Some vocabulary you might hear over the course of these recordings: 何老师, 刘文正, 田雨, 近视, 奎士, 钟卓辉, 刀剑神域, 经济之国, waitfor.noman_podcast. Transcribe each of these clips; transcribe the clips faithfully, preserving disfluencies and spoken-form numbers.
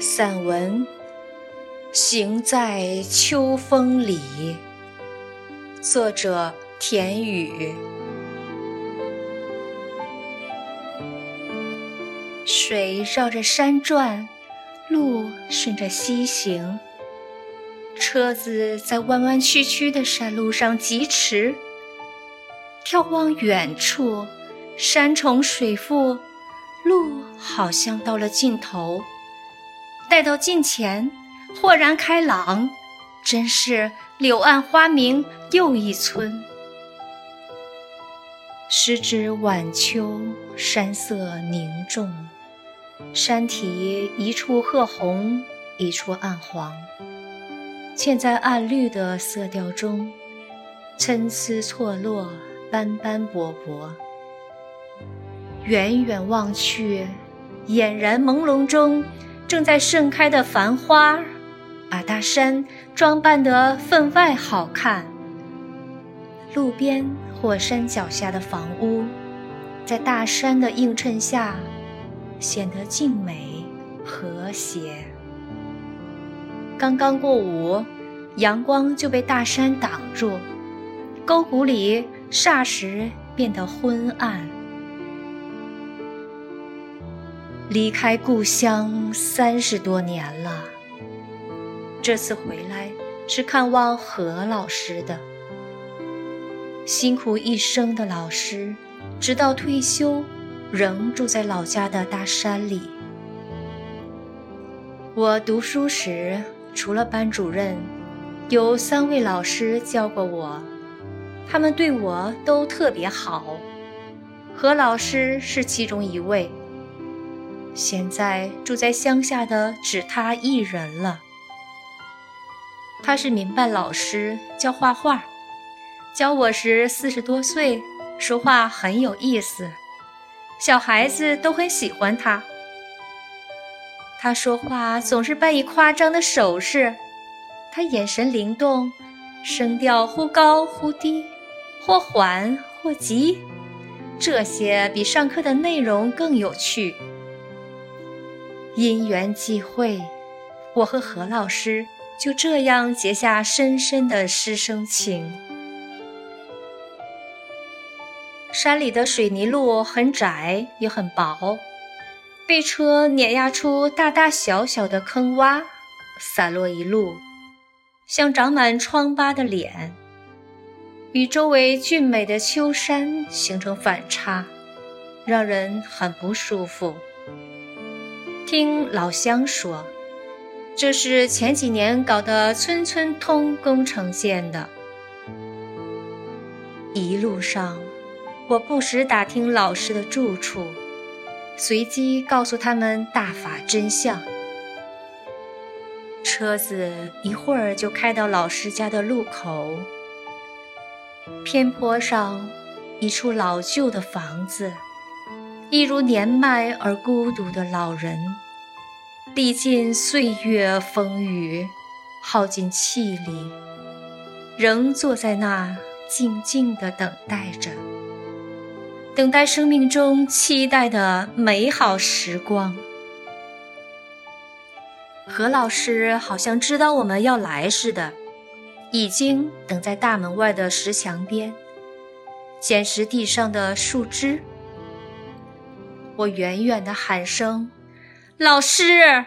散文《行在秋风里》，作者田雨。水绕着山转，路顺着溪行，车子在弯弯曲曲的山路上疾驰。眺望远处，山重水复，路好像到了尽头，待到近前，豁然开朗，真是柳暗花明又一村。时值晚秋，山色凝重，山体一处褐红，一处暗黄，嵌在暗绿的色调中，参差错落，斑斑驳驳。远远望去，俨然朦胧中正在盛开的繁花，把大山装扮得分外好看。路边或山脚下的房屋，在大山的映衬下显得静美和谐。刚刚过午，阳光就被大山挡住，沟谷里霎时变得昏暗。离开故乡三十多年了，这次回来是看望何老师的。辛苦一生的老师，直到退休仍住在老家的大山里。我读书时，除了班主任，有三位老师教过我，他们对我都特别好，何老师是其中一位。现在住在乡下的只他一人了。他是民办老师，教画画，教我时四十多岁，说话很有意思，小孩子都很喜欢他。他说话总是扮一夸张的手势，他眼神灵动，声调忽高忽低，或缓或急，这些比上课的内容更有趣。因缘际会，我和何老师就这样结下深深的师生情。山里的水泥路很窄也很薄，被车碾压出大大小小的坑洼，散落一路，像长满疮疤的脸，与周围俊美的秋山形成反差，让人很不舒服。听老乡说，这是前几年搞的村村通工程建的。一路上，我不时打听老师的住处，随即告诉他们大法真相。车子一会儿就开到老师家的路口，偏坡上一处老旧的房子，一如年迈而孤独的老人，历尽岁月风雨，耗尽气力，仍坐在那静静地等待着，等待生命中期待的美好时光。何老师好像知道我们要来似的，已经等在大门外的石墙边，捡拾地上的树枝。我远远地喊声：“老师！”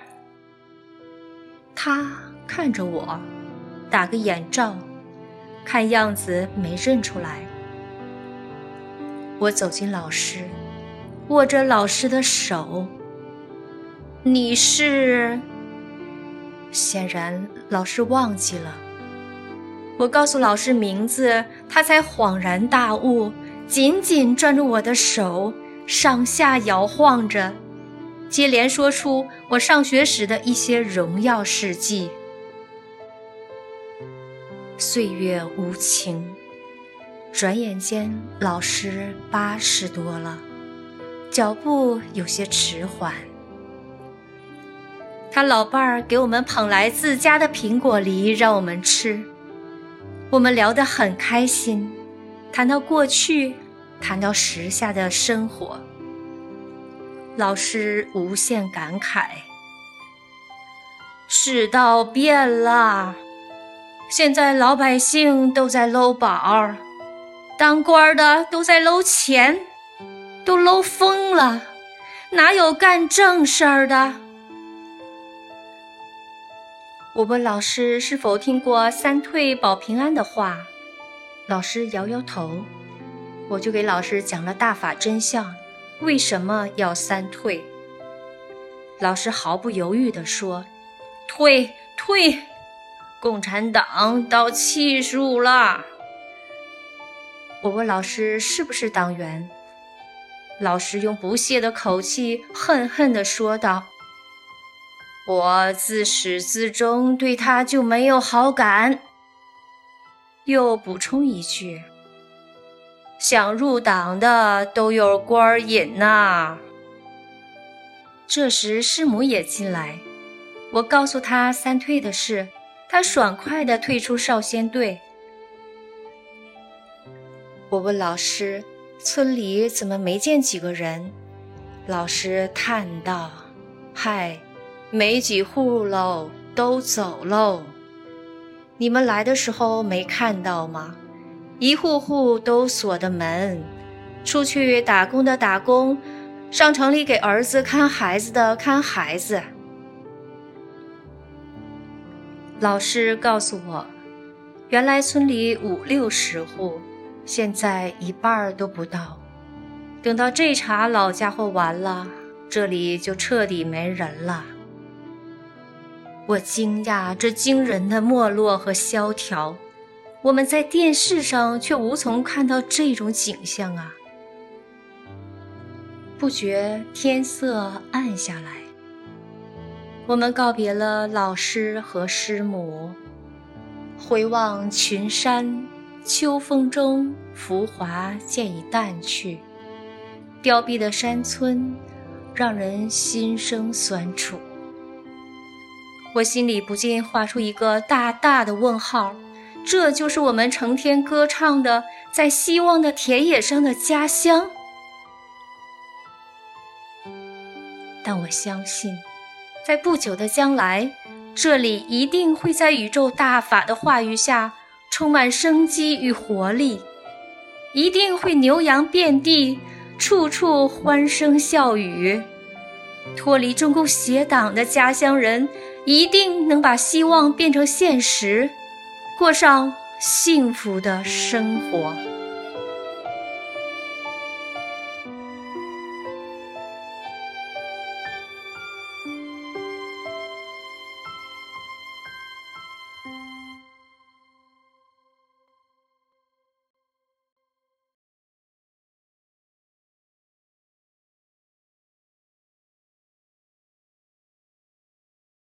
他看着我，打个眼罩，看样子没认出来。我走进老师，握着老师的手：“你是……”显然老师忘记了。我告诉老师名字，他才恍然大悟，紧紧攥住我的手，上下摇晃着，接连说出我上学时的一些荣耀事迹。岁月无情，转眼间老师八十多了，脚步有些迟缓。他老伴儿给我们捧来自家的苹果梨让我们吃，我们聊得很开心，谈到过去，谈到时下的生活。老师无限感慨，世道变了，现在老百姓都在搂宝，当官的都在搂钱，都搂疯了，哪有干正事儿的？我问老师是否听过三退保平安的话，老师摇摇头，我就给老师讲了大法真相，为什么要三退。老师毫不犹豫地说，退退，共产党到气数了。我问老师是不是党员，老师用不屑的口气恨恨地说道，我自始至终对他就没有好感。又补充一句，想入党的都有官瘾呐。这时师母也进来，我告诉他三退的事，他爽快地退出少先队。我问老师，村里怎么没见几个人？老师叹道，嗨，没几户喽，都走喽。你们来的时候没看到吗？一户户都锁的门，出去打工的打工，上城里给儿子看孩子的看孩子。老师告诉我，原来村里五六十户，现在一半都不到。等到这茬老家伙完了，这里就彻底没人了。我惊讶这惊人的没落和萧条。我们在电视上却无从看到这种景象啊！不觉天色暗下来，我们告别了老师和师母，回望群山，秋风中浮华渐已淡去，凋敝的山村让人心生酸楚。我心里不禁画出一个大大的问号，这就是我们成天歌唱的在希望的田野上的家乡。但我相信，在不久的将来，这里一定会在宇宙大法的话语下充满生机与活力，一定会牛羊遍地，处处欢声笑语。脱离中共邪党的家乡人，一定能把希望变成现实，过上幸福的生活。